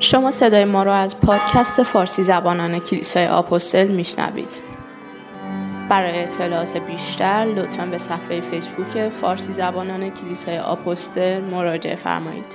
شما صدای ما را از پادکست فارسی زبانان کلیسای آپوستل میشنوید. برای اطلاعات بیشتر لطفاً به صفحه فیسبوک فارسی زبانان کلیسای آپوستل مراجعه فرمایید.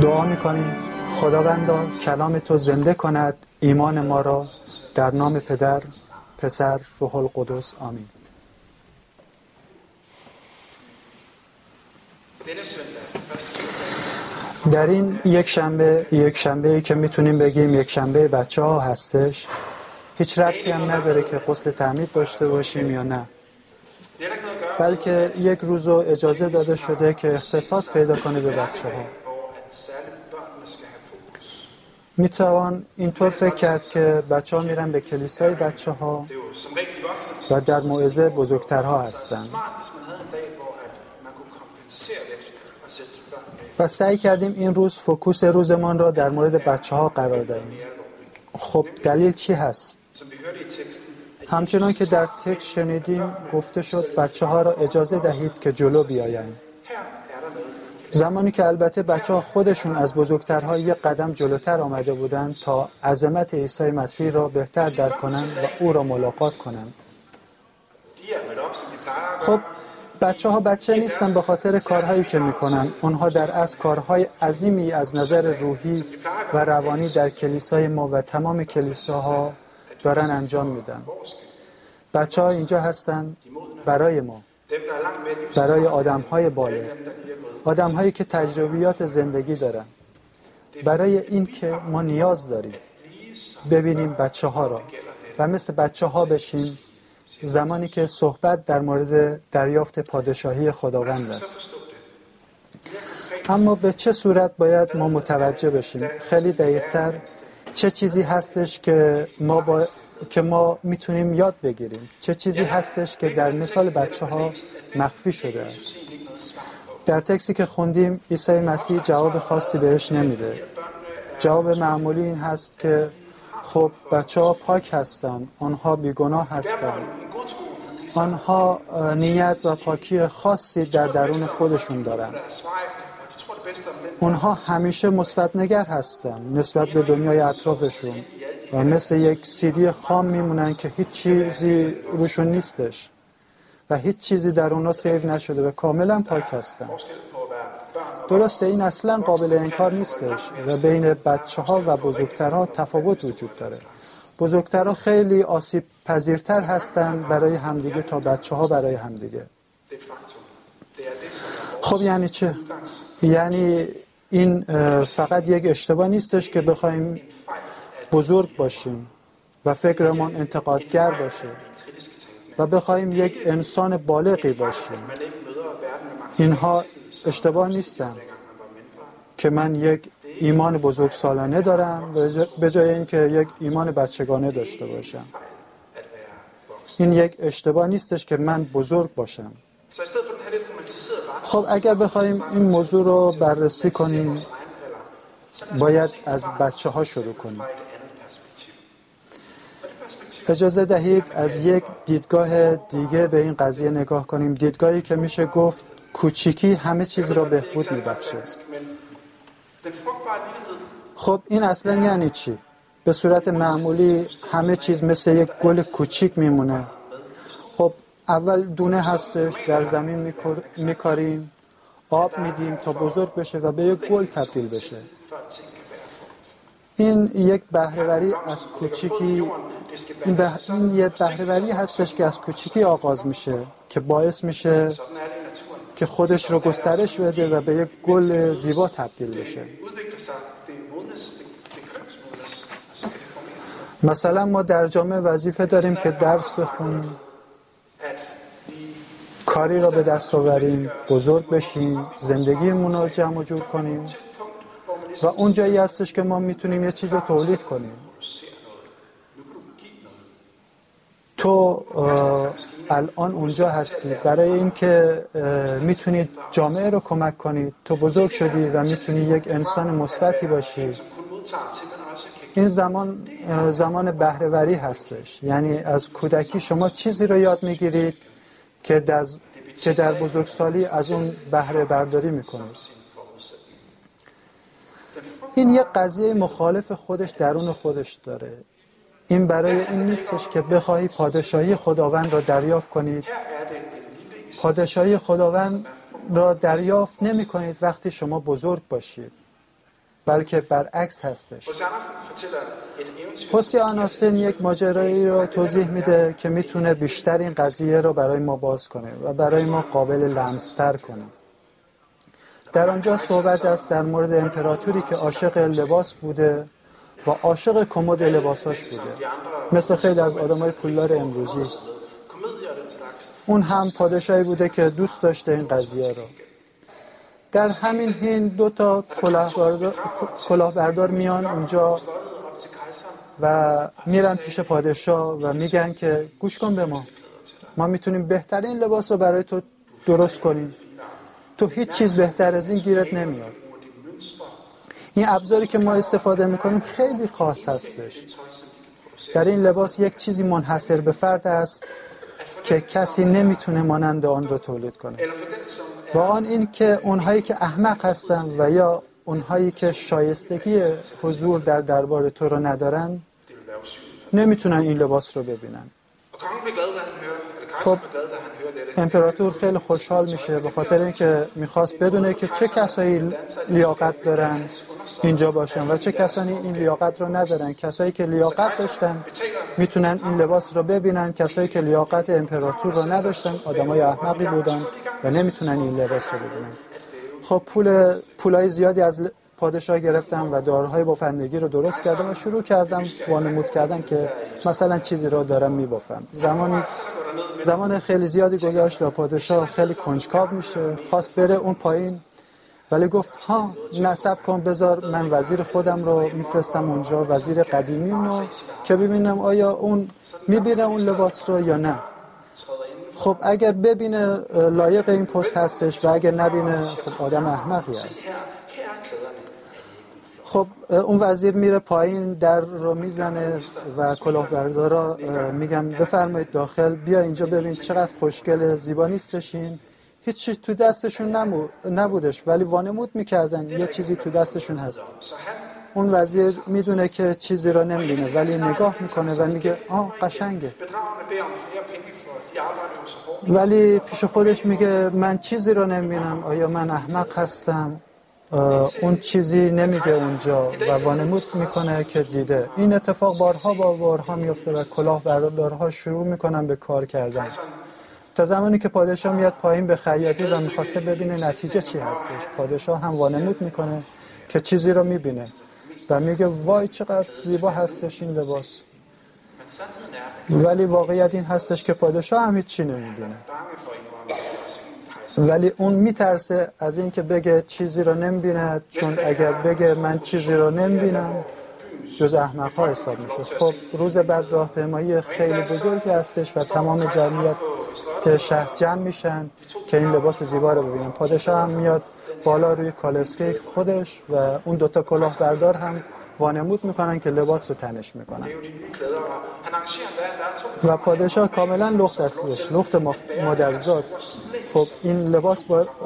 دعا می‌کنیم خداوند کلام تو زنده کند ایمان ما را، در نام پدر، پسر، روح القدس، آمین. در این یک شنبه که میتونیم بگیم یک شنبه بچه ها هستش، هیچ ربطی هم نداره که غسل تعمید داشته باشیم یا نه، بلکه یک روز اجازه داده شده که اختصاص پیدا کنه به بچه ها. میتوان اینطور فکر کرد که بچه ها میرن به کلیسای بچه ها و در موعظه بزرگترها هستن و سعی کردیم این روز فوکوس روزمان را در مورد بچه ها قرار دهیم. خب دلیل چی هست؟ همچنان که در تکست شنیدیم گفته شد بچه ها را اجازه دهید که جلو بیایند، زمانی که البته بچه ها خودشون از بزرگترها یک قدم جلوتر آمده بودند تا عظمت عیسی مسیح را بهتر درک کنند و او را ملاقات کنند. خب بچه‌ها بچه نیستن به خاطر کارهایی که میکنن. اونها در اصل کارهای عظیمی از نظر روحی و روانی در کلیسای ما و تمام کلیساها دارن انجام میدن. بچه‌ها اینجا هستن برای ما، برای آدم‌های بالغ، آدم‌هایی که تجربیات زندگی دارن، برای این که ما نیاز داریم ببینیم بچه‌ها را و مثل بچه‌ها بشیم زمانی که صحبت در مورد دریافت پادشاهی خداوند است. اما به چه صورت باید ما متوجه بشیم؟ خیلی دقیق‌تر چه چیزی هستش که ما میتونیم یاد بگیریم؟ چه چیزی هستش که در مثال بچه‌ها مخفی شده است؟ در تکستی که خوندیم عیسی مسیح جواب خاصی بهش نمیده. جواب معمولی این هست که خب بچه‌ها پاک هستند، آنها بیگناه هستند، آنها نیت و پاکی خاصی در درون خودشون دارند، آنها همیشه مثبت نگر هستند نسبت به دنیای اطرافشون و مثل یک سیدی خام میمونن که هیچ چیزی روشون نیستش و هیچ چیزی در اونها سیو نشده و کاملا پاک هستند. درسته این اصلا قابل انکار نیستش و بین بچه‌ها و بزرگترها تفاوت وجود داره. بزرگترها خیلی آسیب پذیرتر هستن برای همدیگه تا بچه‌ها برای همدیگه. خب یعنی چه؟ یعنی این فقط یک اشتباه نیستش که بخوایم بزرگ باشیم و فکرمون انتقادگر باشه و بخوایم یک انسان بالغی باشیم. اینها اشتباه نیستم که من یک ایمان بزرگ سالانه دارم به جای اینکه یک ایمان بچگانه داشته باشم. این یک اشتباه نیستش که من بزرگ باشم. خب اگر بخوایم این موضوع رو بررسی کنیم باید از بچه ها شروع کنیم. اجازه دهید از یک دیدگاه دیگه به این قضیه نگاه کنیم، دیدگاهی که میشه گفت کوچیکی همه چیز را بهبود می‌بخشه. خب این اصلا یعنی چی؟ به صورت معمولی همه چیز مثل یک گل کوچیک میمونه. خب اول دونه هستش در زمین میکاریم، آب میدیم تا بزرگ بشه و به یک گل تبدیل بشه. این یک بهره‌وری از کوچیکی، این یک بهره‌وری هستش که از کوچیکی آغاز میشه که باعث میشه که خودش رو گسترش بده و به یک گل زیبا تبدیل بشه. مثلا ما در جامعه وظیفه داریم که درس بخونیم، کاری را به دست آوریم، بزرگ بشیم، زندگیمون رو جمع جور کنیم و اون جایی هستش که ما میتونیم یه چیز رو تولید کنیم. تو الان اونجا هستی برای اینکه میتونی جامعه رو کمک کنی. تو بزرگ شدی و میتونی یک انسان مثبتی باشی این زمان بهره‌وری هستش، یعنی از کودکی شما چیزی رو یاد میگیرید که در بزرگسالی از اون بهره برداری میکنید. این یه قضیه مخالف خودش درون خودش داره. این برای این نیستش که بخواهی پادشاهی خداوند را دریافت کنید. پادشاهی خداوند را دریافت نمی کنید وقتی شما بزرگ باشید، بلکه برعکس هستش. هوسیاناسن یک ماجرایی را توضیح میده که میتونه بیشتر این قضیه را برای ما باز کنه و برای ما قابل لمس‌تر کنه. در آنجا صحبت است در مورد امپراتوری که عاشق لباس بوده و عاشق کمد لباساش بوده، مثل خیلی از آدمای پولدار امروزی. اون هم پادشاهی بوده که دوست داشته این قضیه را. در همین هند دو تا کلاهبردار میان اونجا و میرن پیش پادشاه و میگن که گوش کن به ما میتونیم بهترین لباس رو برای تو درست کنیم، تو هیچ چیز بهتر از این گیرت نمیاد. این ابزاری که ما استفاده میکنیم خیلی خاص هستش. در این لباس یک چیزی منحصر به فرد هست که کسی نمیتونه مانند آن رو تولید کنه. و آن این که اونهایی که احمق هستن و یا اونهایی که شایستگی حضور در دربار تو رو ندارن نمیتونن این لباس رو ببینن. خب امپراتور خیلی خوشحال میشه به خاطر اینکه میخواست بدونه که چه کسایی لیاقت دارن اینجا باشن و چه کسانی این لیاقت رو ندارن. کسایی که لیاقت داشتن میتونن این لباس رو ببینن، کسایی که لیاقت امپراتور رو نداشتن آدمای احمقی بودن و نمیتونن این لباس رو ببینن. خب پولای زیادی از پادشاه گرفتم و دارهای بافندگی رو درست کردم و شروع کردم وانمود کردن که مثلا چیزی رو دارم میبافم. زمان خیلی زیادی گذشت و پادشاه خیلی کنجکاو میشه، خواست بره اون پایین، ولی گفت ها نسب کن، بذار من وزیر خودم رو میفرستم اونجا، وزیر قدیمیم رو که ببینم آیا اون میبینه اون لباس رو یا نه. خب اگر ببینه لایق این پست هستش و اگر نبینه خب آدم احمقی هست. خب اون وزیر میره پایین، در رو میزنه و کلاهبردارا میگم بفرمایید داخل، بیا اینجا ببین چقدر خوشگله، زیبا نیستشین. هیچی تو دستشون نبودش ولی وانمود میکردن یه چیزی تو دستشون هست. اون وزیر میدونه که چیزی را نمیدونه ولی نگاه میکنه و میگه آه قشنگه، ولی پیش خودش میگه من چیزی را نمیبینم، آیا من احمق هستم؟ اون چیزی نمیگه اونجا و وانمود میکنه که دیده. این اتفاق بارها میفته و کلاهبردارها شروع میکنن به کار کردن تا زمانی که پادشاه میاد پایین به خیاطی و میخواسته ببینه نتیجه چی هستش. پادشاه هم وانمود میکنه که چیزی رو میبینه و میگه وای چقدر زیبا هستش این لباس، ولی واقعیت این هستش که پادشاه هم هیچی نمیبینه. ولی اون میترسه از این که بگه چیزی رو نمیبینه، چون اگر بگه من چیزی رو نمیبینم جز احمق‌ها حساب میشه. خب روز بعد راهپیمایی خیلی بزرگی هستش و تمام جمعیت شهر جمع میشن که این لباس زیبا رو ببینن. پادشاه هم میاد بالا روی کالسکه خودش و اون دوتا کلاهبردار هم وانمود میکنن که لباس رو تنش میکنن و پادشاه کاملا لخت هستش، لخت مادرزاد. خب این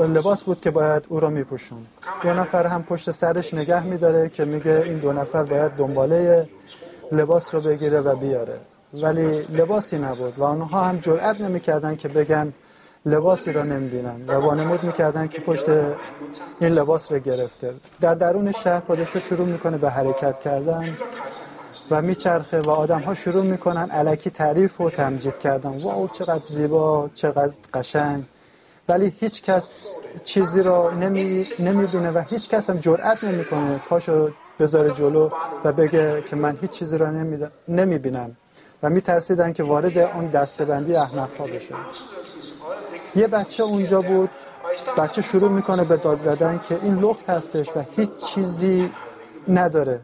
لباس بود که باید او رو میپوشون. دو نفر هم پشت سرش نگه میداره که میگه این دو نفر باید دنباله لباس رو بگیره و بیاره، ولی لباسی نبود و آنها هم جرئت نمیکردن که بگن لباسی را نمی‌بینن و وانمود می‌کردن که پشت این لباس را گرفته. در درون شهر پادشاه شروع می‌کنه به حرکت کردن و میچرخه و آدم‌ها شروع می‌کنن الکی تعریف و تمجید کردن، واو چقدر زیبا، چقدر قشنگ، ولی هیچ کس چیزی را نمی‌بینه و هیچ کس هم جرئت نمی‌کنه پاشو بذاره جلو و بگه که من هیچ چیزی را نمی‌بینم و می‌ترسیدن که وارد اون دسته‌بندی احمق‌ها بشه. یه بچه اونجا بود، بچه شروع میکنه به داد زدن که این لخت هستش و هیچ چیزی نداره.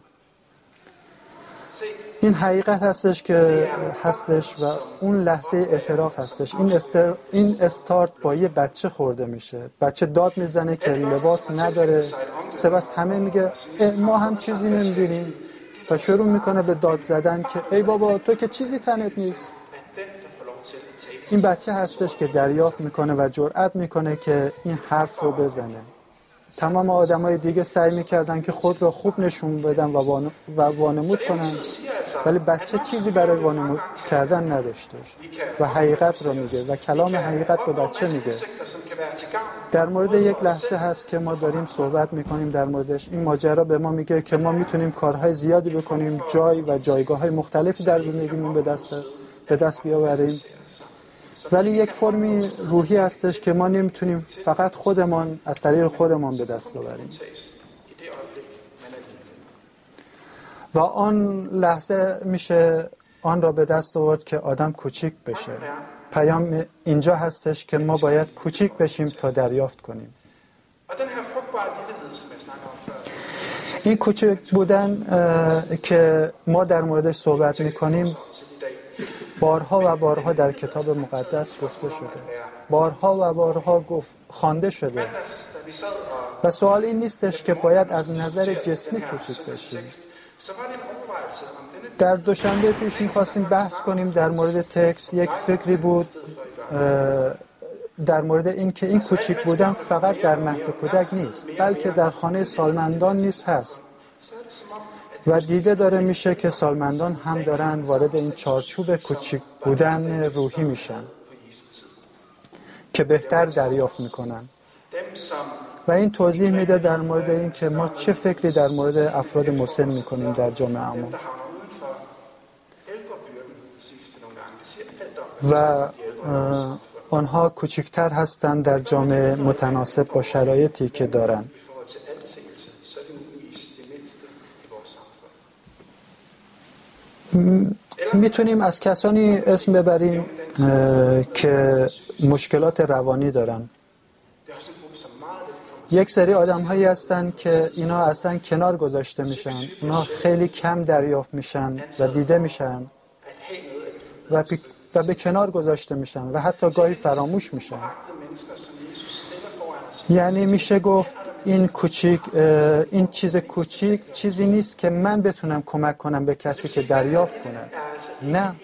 این حقیقت هستش که هستش و اون لحظه اعتراف هستش. این استارت با یه بچه خورده میشه. بچه داد میزنه که لباس نداره، سپس همه میگه ما هم چیزی نمیبینیم و شروع میکنه به داد زدن که ای بابا تو که چیزی تنت نیست. این بچه هستش که دریافت میکنه و جرأت میکنه که این حرف رو بزنه. تمام آدمای دیگه سعی میکردن که خود را خوب نشون بدن و وانمود کنن، ولی بچه چیزی برای وانمود کردن نداشتش و حقیقت رو میگه و کلام حقیقت به بچه میگه. در مورد یک لحظه هست که ما داریم صحبت میکنیم در موردش. این ماجرا به ما میگه که ما میتونیم کارهای زیادی بکنیم، جای و جایگاه‌های مختلفی در زندگیمون به دست بیاوریم، ولی یک فرمی روحی هستش که ما نمیتونیم فقط خودمان از طریق خودمان به دست آوریم. و آن لحظه میشه آن را به دست آورد که آدم کوچیک بشه. پیام اینجا هستش که ما باید کوچیک بشیم تا دریافت کنیم. این کوچیک بودن که ما در موردش صحبت میکنیم بارها و بارها در کتاب مقدس گفته شده، بارها و بارها خوانده شده. و سوال این نیستش که باید از نظر جسمی کوچک بشیم. در دوشنبه پیش می‌خواستیم بحث کنیم در مورد تکس. یک فکری بود در مورد این که این کوچک بودن فقط در مهد کودک نیست، بلکه در خانه سالمندان نیز هست. و دیده داره میشه که سالمندان هم دارن وارد این چارچوب کوچک بودن روحی میشن که بهتر دریافت میکنن. و این توضیح میده در مورد این که ما چه فکری در مورد افراد مسن میکنیم در جامعه‌مون. و آنها کوچکتر هستن در جامعه متناسب با شرایطی که دارن. میتونیم از کسانی اسم ببریم که مشکلات روانی دارن. یک سری آدم هایی هستن که اینا اصلا کنار گذاشته میشن، اینا خیلی کم دریافت میشن و دیده میشن و به کنار گذاشته میشن و حتی گاهی فراموش میشن. یعنی میشه گفت این چیز کوچیک چیزی نیست که من بتونم کمک کنم به کسی که دریافت کنه. نه،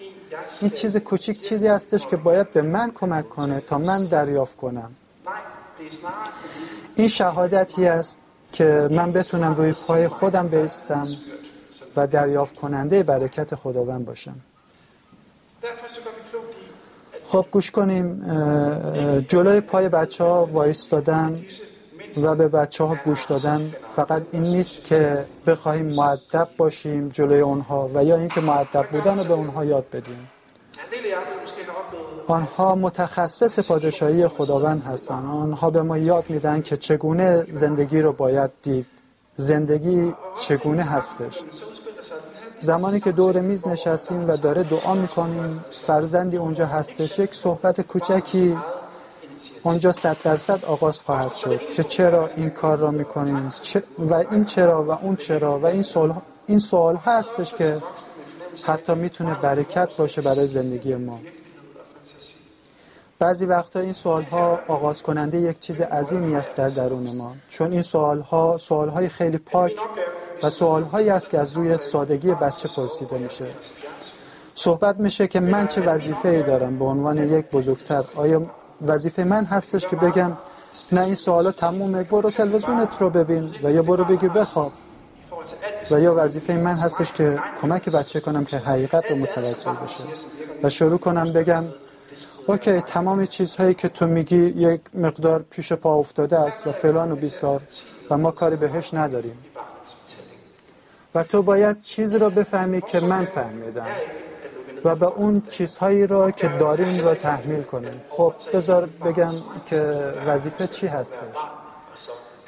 این چیز کوچیک چیزی هستش که باید به من کمک کنه تا من دریافت کنم. این شهادتی است که من بتونم روی پای خودم بایستم و دریافت کننده برکت خداوند باشم. خب گوش کنیم. جلوی پای بچه‌ها وایستادن و به بچه‌ها گوش دادن فقط این نیست که بخوایم مؤدب باشیم جلوی اونها و یا اینکه مؤدب بودن رو به اونها یاد بدیم. آنها متخصص پادشاهی خداوند هستند. آنها به ما یاد میدن که چگونه زندگی رو باید دید، زندگی چگونه هستش. زمانی که دور میز نشستیم و داره دعا میکنیم، فرزندی اونجا هستش، یک صحبت کوچکی اونجا 100% آغاز خواهد شد که چرا این کار را میکنیم و این چرا و اون چرا و این سوال هستش که حتی میتونه برکت باشه برای زندگی ما. بعضی وقتا این سوال ها آغاز کننده یک چیز عظیمی است در درون ما، چون این سوال های خیلی پاک و سوال هایی است که از روی سادگی بچه پرسیده میشه. صحبت میشه که من چه وظیفه ای دارم به عنوان یک بزرگتر؟ آیا وظیفه من هستش که بگم نه این سوالا تمومه، برو تلویزیونت رو ببین و یا برو بگیر بخواب؟ و یا وظیفه من هستش که کمک بچه کنم که حقیقت رو متوجه بشه و شروع کنم بگم اوکی، تمام چیزهایی که تو میگی یک مقدار پیش پا افتاده است و فلان و بیسار و ما کاری بهش نداریم و تو باید چیز رو بفهمی که من فهمیدم و به اون چیزهایی را که داریم را تحمیل کنیم. خب بذار بگم که وظیفه چی هستش.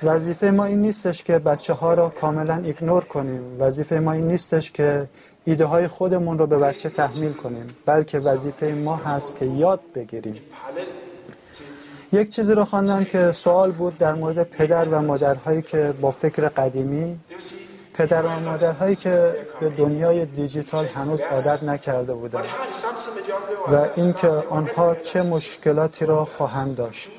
وظیفه ما این نیستش که بچه ها را کاملا ایگنور کنیم. وظیفه ما این نیستش که ایده های خودمون را به بچه تحمیل کنیم، بلکه وظیفه ما هست که یاد بگیریم. یک چیزی را خواندم که سوال بود در مورد پدر و مادرهایی که با فکر قدیمی، پدر و مادرهایی که به دنیای دیجیتال هنوز عادت نکرده بودند و اینکه آنها چه مشکلاتی را خواهند داشت.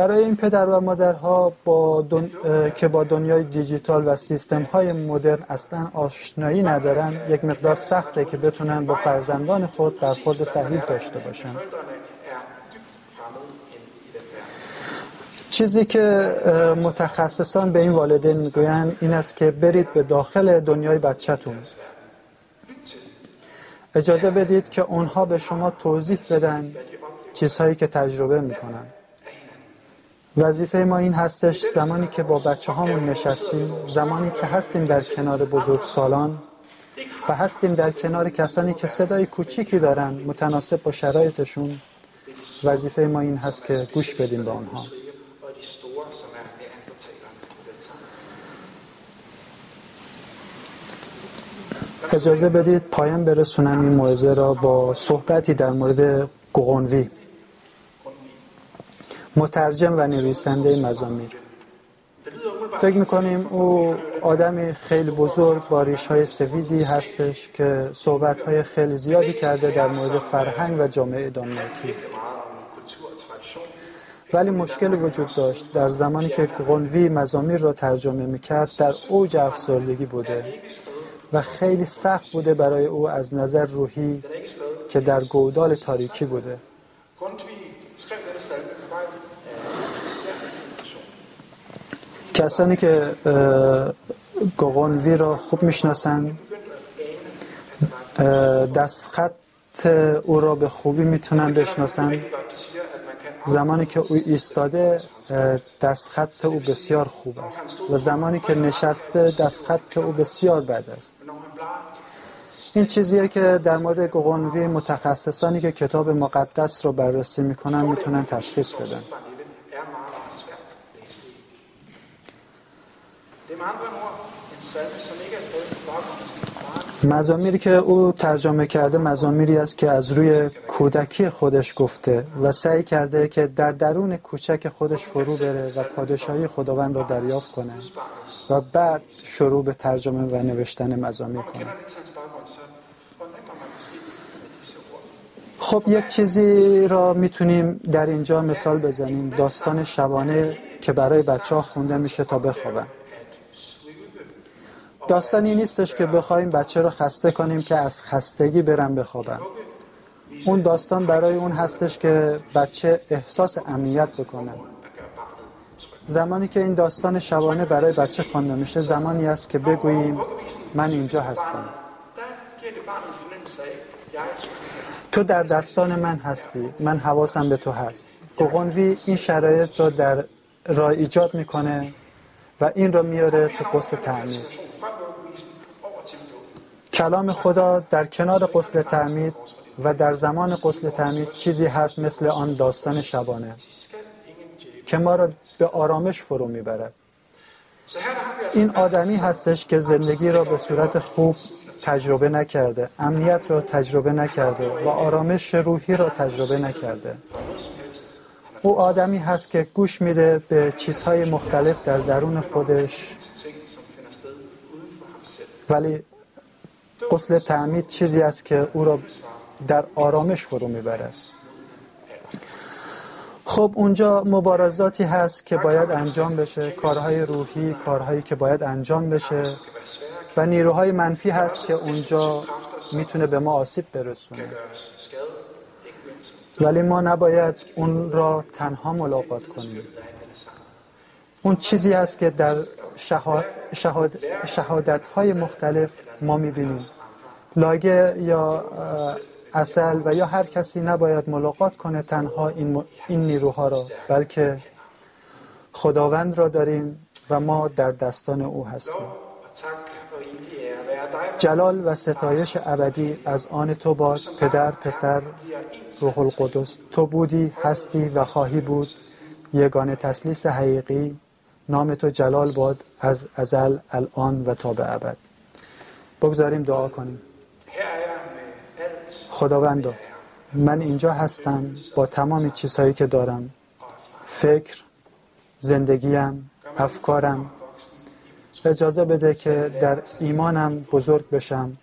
برای این پدر و مادرها با که با دنیای دیجیتال و سیستم‌های مدرن اصلا آشنایی ندارن، یک مقدار سخته که بتونن با فرزندان خود در خود صحیح داشته باشن. چیزی که متخصصان به این والدین میگویند این است که برید به داخل دنیای بچه‌تون. اجازه بدید که اونها به شما توضیح بدن چیزهایی که تجربه میکنن. وظیفه ما این هستش زمانی که با بچه هامون نشستیم، زمانی که هستیم در کنار بزرگسالان و هستیم در کنار کسانی که صدای کوچیکی دارن متناسب با شرایطشون، وظیفه ما این هست که گوش بدیم به آنها. اجازه بدید پایان برسونم این موعظه را با صحبتی در مورد گوغنوی، مترجم و نویسنده مزامیر. فکر میکنیم او آدم خیلی بزرگ با ریش‌های سفیدی هستش که صحبت‌های خیلی زیادی کرده در مورد فرهنگ و جامعه دانمارکی، ولی مشکل وجود داشت. در زمانی که گوغنوی مزامیر را ترجمه میکرد در اوج افسردگی بوده و خیلی سخت بوده برای او از نظر روحی که در گودال تاریکی بوده. کسانی که گوغنوی را خوب میشناسند دستخط او را به خوبی میتونن بشناسند. زمانی که او ایستاده دستخط او بسیار خوب است و زمانی که نشسته دستخط او بسیار بد است. این چیزیه که در مورد گوغنوی متخصصانی که کتاب مقدس رو بررسی میکنن میتونن تشخیص بدن. مزامیری که او ترجمه کرده مزامیری است که از روی کودکی خودش گفته و سعی کرده که در درون کوچک خودش فرو بره و پادشاهی خداوند را دریافت کنه و بعد شروع به ترجمه و نوشتن مزامیر کنه. خب یک چیزی را میتونیم در اینجا مثال بزنیم، داستان شبانه که برای بچه‌ها خونده میشه تا بخوابن. داستان این نیستش که بخوایم بچه رو خسته کنیم که از خستگی برن بخوابن. اون داستان برای اون هستش که بچه احساس امنیت بکنه. زمانی که این داستان شبانه برای بچه خوانده میشه زمانی است که بگوییم من اینجا هستم، تو در دستان من هستی، من حواسم به تو هست. گوغنوی این شرایط رو در رای ایجاد میکنه و این رو میاره تو قسل تعمید. کلام خدا در کنار قسل تعمید و در زمان قسل تعمید چیزی هست مثل آن داستان شبانه که ما را به آرامش فرو میبرد. این آدمی هستش که زندگی را به صورت خوب تجربه نکرده، امنیت را تجربه نکرده و آرامش روحی را تجربه نکرده. او آدمی هست که گوش میده به چیزهای مختلف در درون خودش، ولی قسل تعمید چیزی است که او را در آرامش فرو میبره. خب اونجا مبارزاتی هست که باید انجام بشه، کارهای روحی، کارهایی که باید انجام بشه و نیروهای منفی هست که اونجا میتونه به ما آسیب برسونه، ولی ما نباید اون را تنها ملاقات کنیم. اون چیزی هست که در شهادت‌های مختلف ما می‌بینیم. لاگه یا عسل و یا هر کسی نباید ملاقات کنه تنها این نیروها را، بلکه خداوند را داریم و ما در دستان او هستیم. جلال و ستایش ابدی از آن تو باد، پدر، پسر، روح القدس. تو بودی، هستی و خواهی بود، یگانه تثلیث حقیقی. نام تو جلال باد از ازل، الان و تا به ابد. بگذاریم دعا کنیم. خداوندا، من اینجا هستم با تمام چیزهایی که دارم، فکر، زندگیم، افکارم. اجازه بده که در ایمانم بزرگ بشم